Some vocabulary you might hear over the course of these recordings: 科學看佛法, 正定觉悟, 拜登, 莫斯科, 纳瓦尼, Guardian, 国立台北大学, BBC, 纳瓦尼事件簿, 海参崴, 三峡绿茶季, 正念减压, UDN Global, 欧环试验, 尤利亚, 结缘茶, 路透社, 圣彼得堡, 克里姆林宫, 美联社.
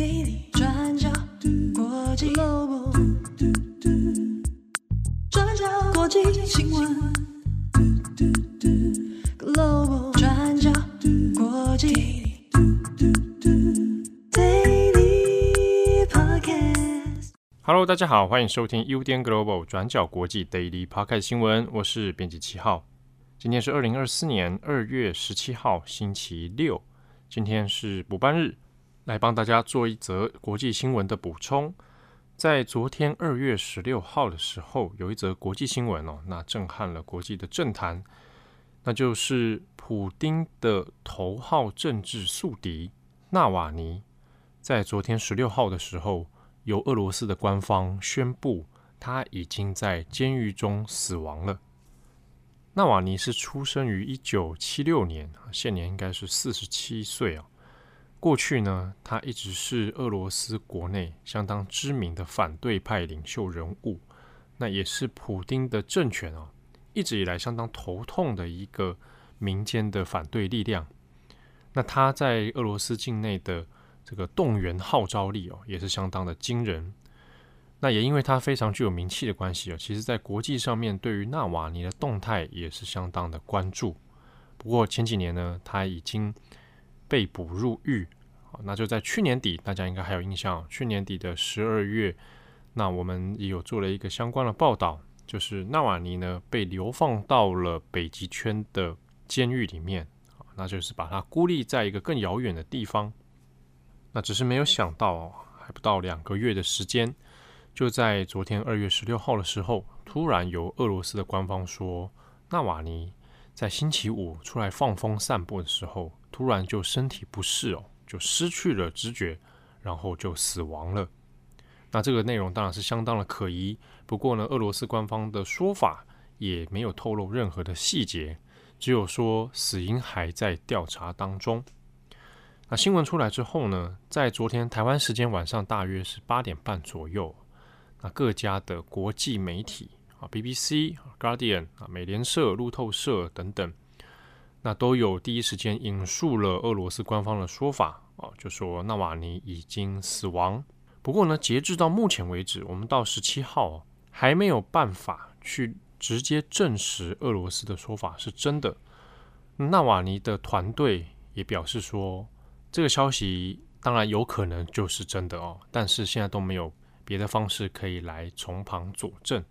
给你转角国际 Global， 转角国际新闻 Global， 转角国际 Daily Podcast。Hello， 大家好，欢迎收听 UDN Global 转角国际 Daily Podcast 新闻，我是编辑7号。今天是2024年2月17号，星期六，今天是补班日。来帮大家做一则国际新闻的补充。在昨天2月16号的时候，有一则国际新闻哦，那震撼了国际的政坛，那就是普丁的头号政治宿敌纳瓦尼，在昨天16号的时候，由俄罗斯的官方宣布他已经在监狱中死亡了。纳瓦尼是出生于1976年，现年应该是47岁哦。过去呢，他一直是俄罗斯国内相当知名的反对派领袖人物，那也是普丁的政权哦，一直以来相当头痛的一个民间的反对力量。那他在俄罗斯境内的这个动员号召力哦，也是相当的惊人。那也因为他非常具有名气的关系哦，其实在国际上面对于纳瓦尼的动态也是相当的关注。不过前几年呢，他已经被捕入狱，那就在去年底，大家应该还有印象，去年底的12月，那我们也有做了一个相关的报道，就是纳瓦尼呢被流放到了北极圈的监狱里面，那就是把他孤立在一个更遥远的地方。那只是没有想到哦，还不到2个月的时间，就在昨天2月16号的时候，突然由俄罗斯的官方说，纳瓦尼在星期五出来放风散步的时候，突然就身体不适哦，就失去了知觉，然后就死亡了。那这个内容当然是相当的可疑，不过呢，俄罗斯官方的说法也没有透露任何的细节，只有说死因还在调查当中。那新闻出来之后呢，在昨天台湾时间晚上大约是8点半左右，那各家的国际媒体BBC、Guardian、美联社、路透社等等，那都有第一时间引述了俄罗斯官方的说法，就说纳瓦尼已经死亡。不过呢，截至到目前为止，我们到17号还没有办法去直接证实俄罗斯的说法是真的。纳瓦尼的团队也表示说，这个消息当然有可能就是真的哦，但是现在都没有别的方式可以来从旁佐证。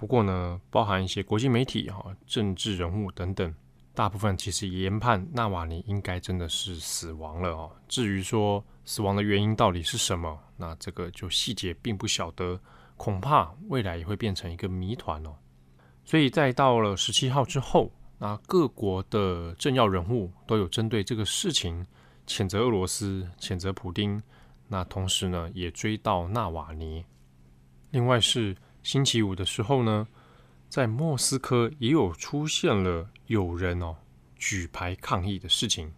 不过呢，包含一些国际媒体、政治人物等等，大部分其实研判纳瓦尼应该真的是死亡了哦。至于说死亡的原因到底是什么，那这个就细节并不晓得，恐怕未来也会变成一个谜团哦。所以在到了17号之后，那各国的政要人物都有针对这个事情谴责俄罗斯、谴责普丁，那同时呢也追悼纳瓦尼。另外是星期五的时候呢，在莫斯科也有出现了有人哦举牌抗议的事情。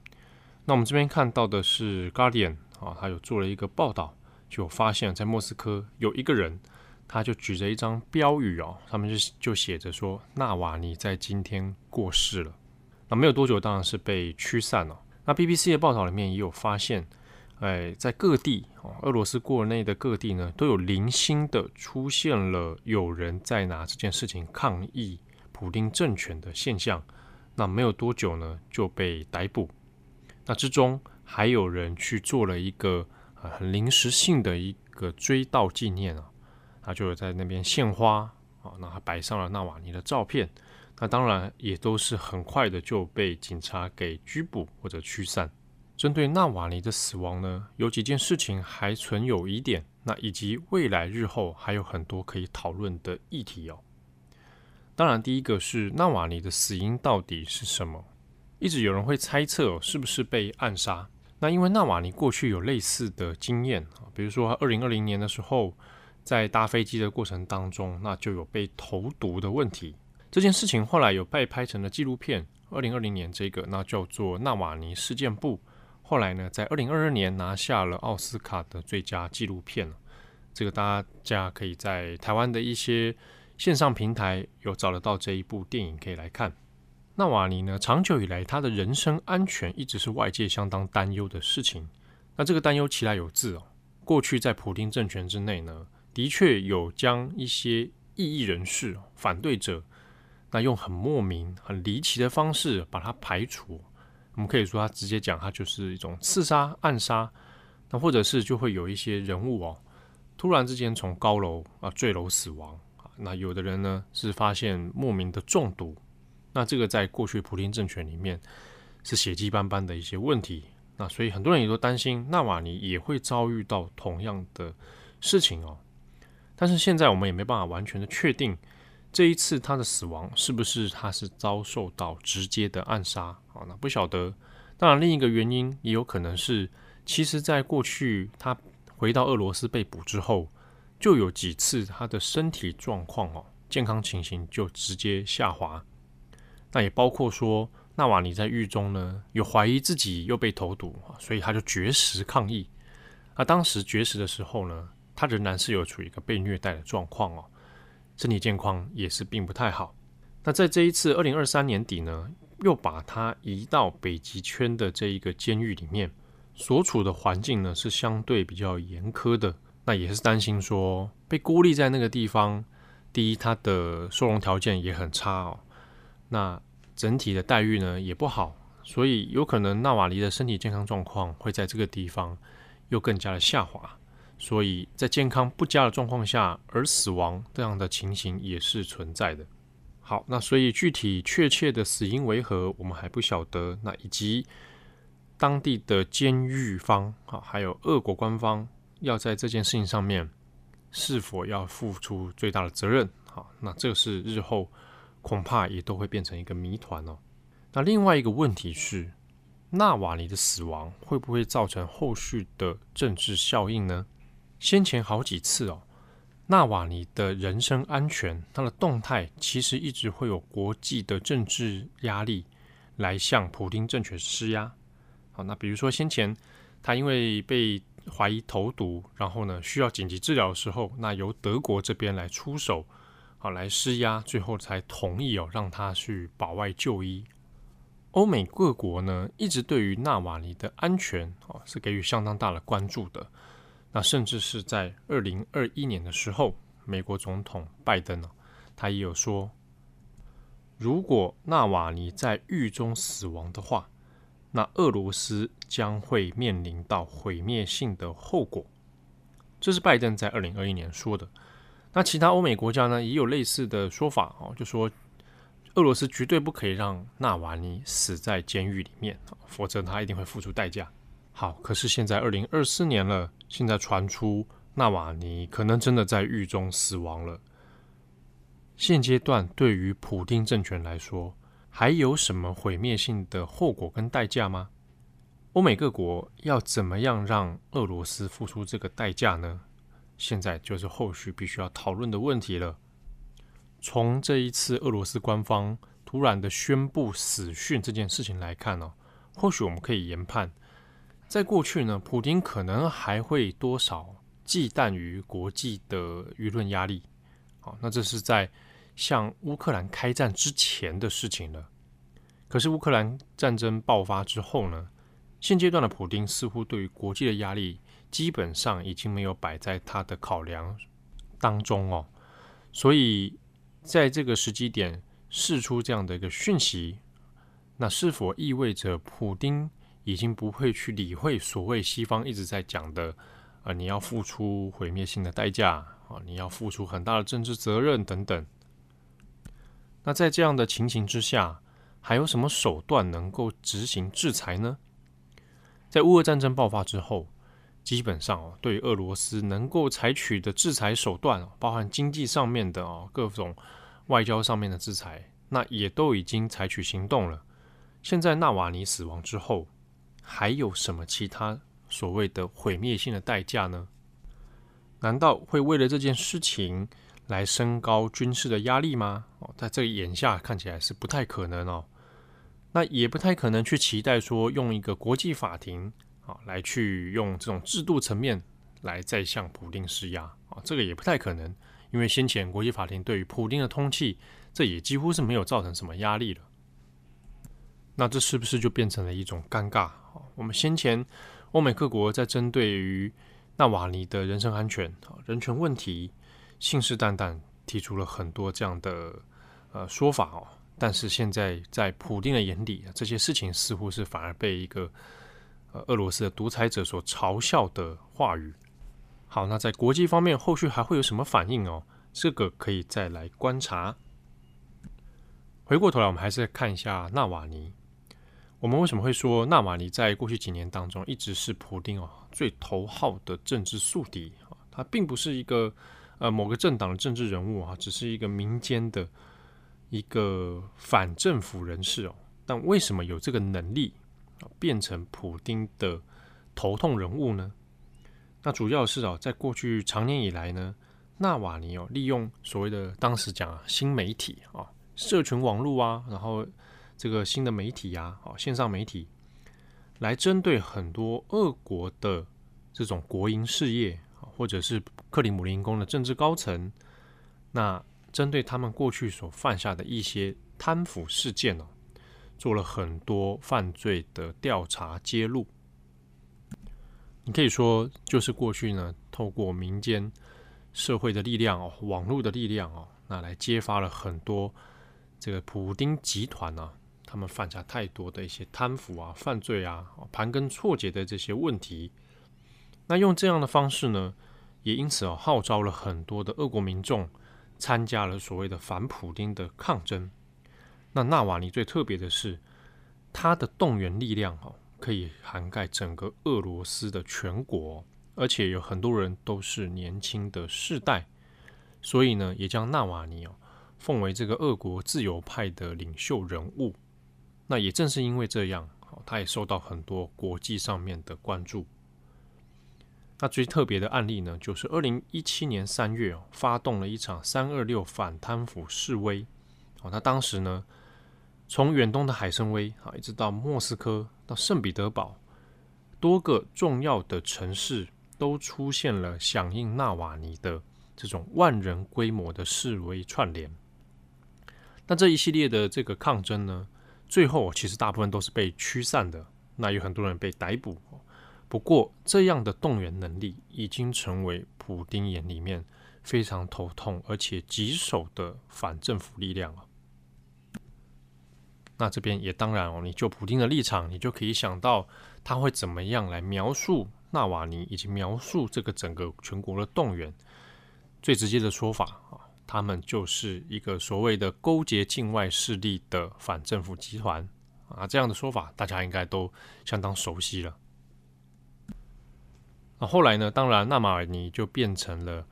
那我们这边看到的是 Guardian 他有做了一个报道，就发现在莫斯科有一个人，他就举着一张标语哦，上面就写着说纳瓦尼在今天过世了。那没有多久当然是被驱散了。那 BBC 的报道里面也有发现，在各地俄罗斯国内的各地呢，都有零星的出现了有人在拿这件事情抗议普丁政权的现象。那没有多久呢就被逮捕。那之中还有人去做了一个很临时性的一个追悼纪念啊，他就在那边献花啊，那还摆上了纳瓦尼的照片。那当然也都是很快的就被警察给拘捕或者驱散。针对纳瓦尼的死亡呢，有几件事情还存有疑点，那以及未来日后还有很多可以讨论的议题哦。当然，第一个是纳瓦尼的死因到底是什么？一直有人会猜测是不是被暗杀。那因为纳瓦尼过去有类似的经验，比如说2020年的时候，在搭飞机的过程当中，那就有被投毒的问题。这件事情后来有被拍成了纪录片，2020年这个那叫做纳瓦尼事件簿。后来呢，在2022年拿下了奥斯卡的最佳纪录片，这个大家可以在台湾的一些线上平台有找得到这一部电影可以来看。纳瓦尼呢，长久以来他的人身安全一直是外界相当担忧的事情。那这个担忧其来有自哦，过去在普丁政权之内呢，的确有将一些异议人士、反对者，那用很莫名、很离奇的方式把他排除。我们可以说，他直接讲，他就是一种刺杀、暗杀。那或者是就会有一些人物哦，突然之间从高楼坠楼死亡。那有的人呢是发现莫名的中毒。那这个在过去普丁政权里面是血迹斑斑的一些问题。那所以很多人也都担心纳瓦尼也会遭遇到同样的事情哦。但是现在我们也没办法完全的确定这一次他的死亡是不是他是遭受到直接的暗杀。好，那不晓得。当然另一个原因也有可能是，其实在过去他回到俄罗斯被捕之后，就有几次他的身体状况哦，健康情形就直接下滑。那也包括说纳瓦尼在狱中呢，有怀疑自己又被投毒，所以他就绝食抗议。那当时绝食的时候呢，他仍然是有处于一个被虐待的状况哦，身体健康也是并不太好。那在这一次2023年底呢，又把他移到北极圈的这一个监狱里面，所处的环境呢是相对比较严苛的。那也是担心说被孤立在那个地方，第一他的收容条件也很差哦，那整体的待遇呢也不好，所以有可能纳瓦尼的身体健康状况会在这个地方又更加的下滑，所以在健康不佳的状况下而死亡，这样的情形也是存在的。好，那所以具体确切的死因为何我们还不晓得，那以及当地的监狱方还有俄国官方要在这件事情上面是否要付出最大的责任？好，那这是日后恐怕也都会变成一个谜团哦。那另外一个问题是，纳瓦尼的死亡会不会造成后续的政治效应呢？先前好几次哦，纳瓦尼的人身安全，他的动态其实一直会有国际的政治压力来向普丁政权施压。好，那比如说先前他因为被怀疑投毒，然后呢需要紧急治疗的时候，那由德国这边来出手，好来施压，最后才同意哦让他去保外就医。欧美各国呢一直对于纳瓦尼的安全哦是给予相当大的关注的。那甚至是在2021年的时候，美国总统拜登哦他也有说，如果纳瓦尼在狱中死亡的话，那俄罗斯将会面临到毁灭性的后果。这是拜登在2021年说的。那其他欧美国家呢也有类似的说法哦，就说俄罗斯绝对不可以让纳瓦尼死在监狱里面，否则他一定会付出代价。好，可是现在2024年了，现在传出纳瓦尼可能真的在狱中死亡了。现阶段对于普丁政权来说，还有什么毁灭性的后果跟代价吗？欧美各国要怎么样让俄罗斯付出这个代价呢？现在就是后续必须要讨论的问题了。从这一次俄罗斯官方突然的宣布死讯这件事情来看哦，或许我们可以研判，在过去呢，普丁可能还会多少忌惮于国际的舆论压力。好，那这是在向乌克兰开战之前的事情了。可是乌克兰战争爆发之后呢，现阶段的普丁似乎对于国际的压力基本上已经没有摆在他的考量当中哦。所以在这个时机点释出这样的一个讯息，那是否意味着普丁已经不会去理会所谓西方一直在讲的你要付出毁灭性的代价啊，你要付出很大的政治责任等等。那在这样的情形之下，还有什么手段能够执行制裁呢？在乌俄战争爆发之后，基本上对俄罗斯能够采取的制裁手段，包含经济上面的各种外交上面的制裁，那也都已经采取行动了。现在纳瓦尼死亡之后，还有什么其他所谓的毁灭性的代价呢？难道会为了这件事情来升高军事的压力吗？在这个眼下看起来是不太可能哦。那也不太可能去期待说用一个国际法庭来去用这种制度层面来再向普丁施压这个也不太可能，因为先前国际法庭对于普丁的通缉，这也几乎是没有造成什么压力了。那这是不是就变成了一种尴尬？我们先前欧美各国在针对于纳瓦尼的人身安全、人权问题信誓旦旦提出了很多这样的说法哦。但是现在在普丁的眼里，这些事情似乎是反而被一个俄罗斯的独裁者所嘲笑的话语。好，那在国际方面后续还会有什么反应哦？这个可以再来观察。回过头来，我们还是看一下纳瓦尼。我们为什么会说纳瓦尼在过去几年当中一直是普丁哦最头号的政治宿敌？他并不是一个某个政党的政治人物啊，只是一个民间的一个反政府人士哦。但为什么有这个能力变成普丁的头痛人物呢？那主要是在过去长年以来呢，纳瓦尼利用所谓的当时讲新媒体啊、社群网络啊，然后这个新的媒体啊、线上媒体，来针对很多俄国的这种国营事业，或者是克里姆林宫的政治高层，那针对他们过去所犯下的一些贪腐事件哦，做了很多犯罪的调查揭露。你可以说，就是过去呢，透过民间社会的力量哦，网络的力量哦，那来揭发了很多这个普丁集团啊，他们犯下太多的一些贪腐啊、犯罪啊、盘根错节的这些问题。那用这样的方式呢，也因此号召了很多的俄国民众参加了所谓的反普丁的抗争。那纳瓦尼最特别的是，他的动员力量可以涵盖整个俄罗斯的全国，而且有很多人都是年轻的世代，所以呢，也将纳瓦尼奉为这个俄国自由派的领袖人物。那也正是因为这样，他也受到很多国际上面的关注。那最特别的案例呢，就是2017年3月发动了一场326反贪腐示威。那当时呢，从远东的海参崴一直到莫斯科到圣彼得堡，多个重要的城市都出现了响应纳瓦尼的这种万人规模的示威串联。那这一系列的这个抗争呢，最后其实大部分都是被驱散的，那有很多人被逮捕。不过这样的动员能力已经成为普丁眼里面非常头痛而且棘手的反政府力量。那这边也当然你就普丁的立场，你就可以想到他会怎么样来描述纳瓦尼以及描述这个整个全国的动员。最直接的说法他们就是一个所谓的勾结境外势力的反政府集团啊，这样的说法大家应该都相当熟悉了。后来呢，当然纳瓦尼就变成了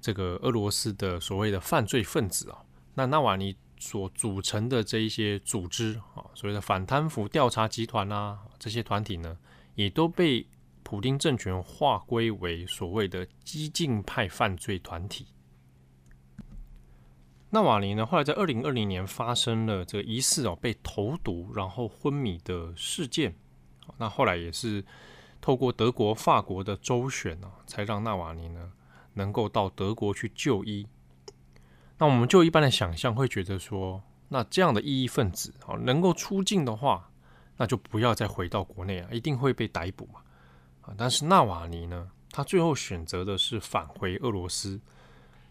这个俄罗斯的所谓的犯罪分子。那纳瓦尼所组成的这一些组织，所谓的反贪腐调查集团啊，这些团体呢，也都被普丁政权划归为所谓的激进派犯罪团体。纳瓦尼呢，后来在2020年发生了这个疑似被投毒然后昏迷的事件。那后来也是透过德国、法国的周旋，才让纳瓦尼呢能够到德国去就医。那我们就一般的想象会觉得说，那这样的异议分子，能够出境的话，那就不要再回到国内，一定会被逮捕嘛。但是纳瓦尼呢，他最后选择的是返回俄罗斯。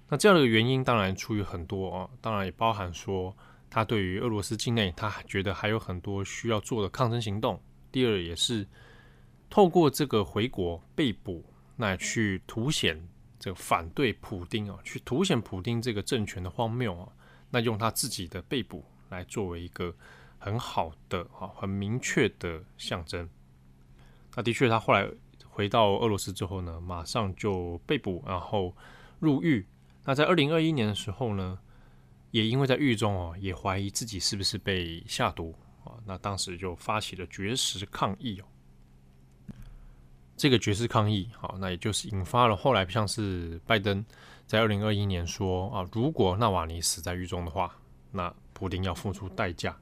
那这样的原因当然出于很多，当然也包含说他对于俄罗斯境内他觉得还有很多需要做的抗争行动。第二也是透过这个回国被捕，那去凸显这个反对普丁，去凸显普丁这个政权的荒谬，那用他自己的被捕来作为一个很好的，很明确的象征。那的确他后来回到俄罗斯之后呢，马上就被捕然后入狱。那在2021年的时候呢，也因为在狱中，也怀疑自己是不是被下毒，那当时就发起了绝食抗议。这个绝食抗议，那也就是引发了后来像是拜登在2021年说，如果纳瓦尼死在狱中的话，那普丁要付出代价。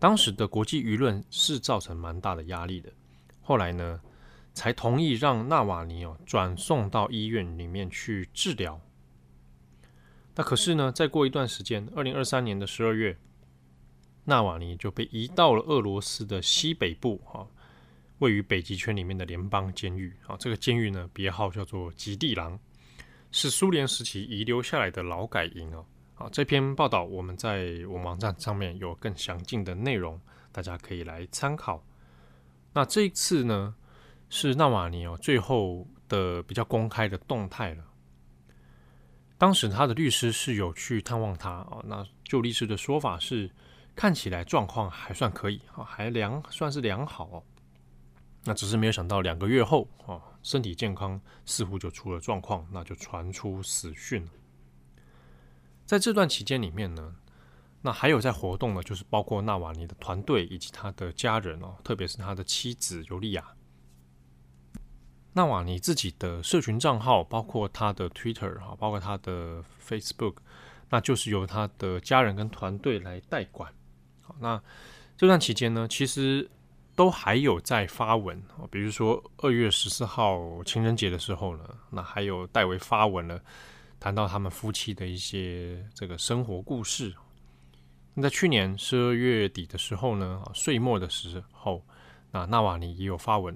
当时的国际舆论是造成蛮大的压力的，后来呢才同意让纳瓦尼，转送到医院里面去治疗。那可是呢，再过一段时间2023年的12月，纳瓦尼就被移到了俄罗斯的西北部，位于北极圈里面的联邦监狱。这个监狱呢，别号叫做极地狼，是苏联时期遗留下来的劳改营。这篇报道我们在我们网站上面有更详尽的内容，大家可以来参考。那这一次呢，是纳瓦尼最后的比较公开的动态了。当时他的律师是有去探望他，那就律师的说法是，看起来状况还算可以，算是良好。那只是没有想到2个月后，身体健康似乎就出了状况，那就传出死讯。在这段期间里面呢，那还有在活动的就是包括纳瓦尼的团队以及他的家人特别是他的妻子尤利亚。纳瓦尼自己的社群账号，包括他的 Twitter， 包括他的 Facebook， 那就是由他的家人跟团队来代管。那这段期间呢，其实都还有在发文，比如说2月14号情人节的时候呢，那还有戴维发文了，谈到他们夫妻的一些这个生活故事。那在去年12月底的时候呢，岁末的时候，那纳瓦尼也有发文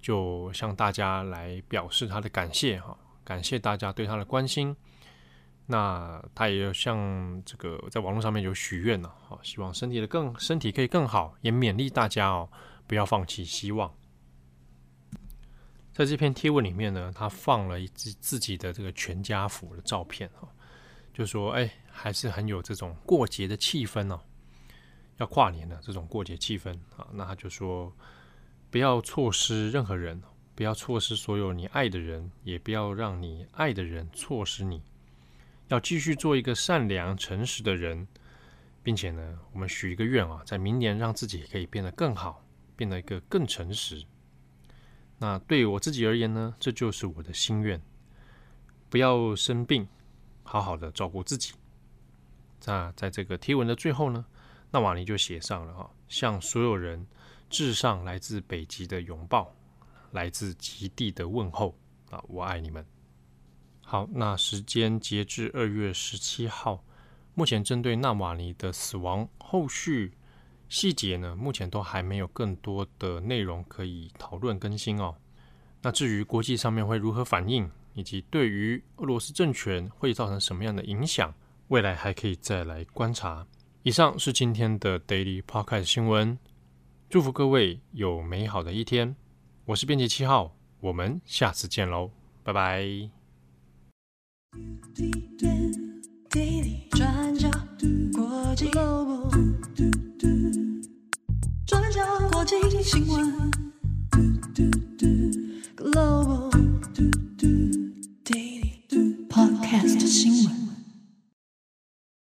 就向大家来表示他的感谢，感谢大家对他的关心。那他也像这个在网络上面有许愿了，希望身体可以更好，也勉励大家不要放弃希望。在这篇贴文里面呢，他放了自己的这个全家福的照片，就说还是很有这种过节的气氛要跨年了这种过节气氛那他就说，不要错失任何人，不要错失所有你爱的人，也不要让你爱的人错失你，要继续做一个善良诚实的人，并且呢，我们许一个愿在明年让自己可以变得更好，变得一个更诚实。那对我自己而言呢，这就是我的心愿，不要生病，好好的照顾自己。那在这个贴文的最后呢，纳瓦尼就写上了向所有人致上来自北极的拥抱，来自极地的问候我爱你们。好，那时间截至2月17号，目前针对纳瓦尼的死亡后续细节呢，目前都还没有更多的内容可以讨论更新那至于国际上面会如何反应，以及对于俄罗斯政权会造成什么样的影响，未来还可以再来观察。以上是今天的 Daily Podcast 新闻，祝福各位有美好的一天。我是编辑7号，我们下次见喽，拜拜。转角国际新闻 Global Daily Podcast 新闻。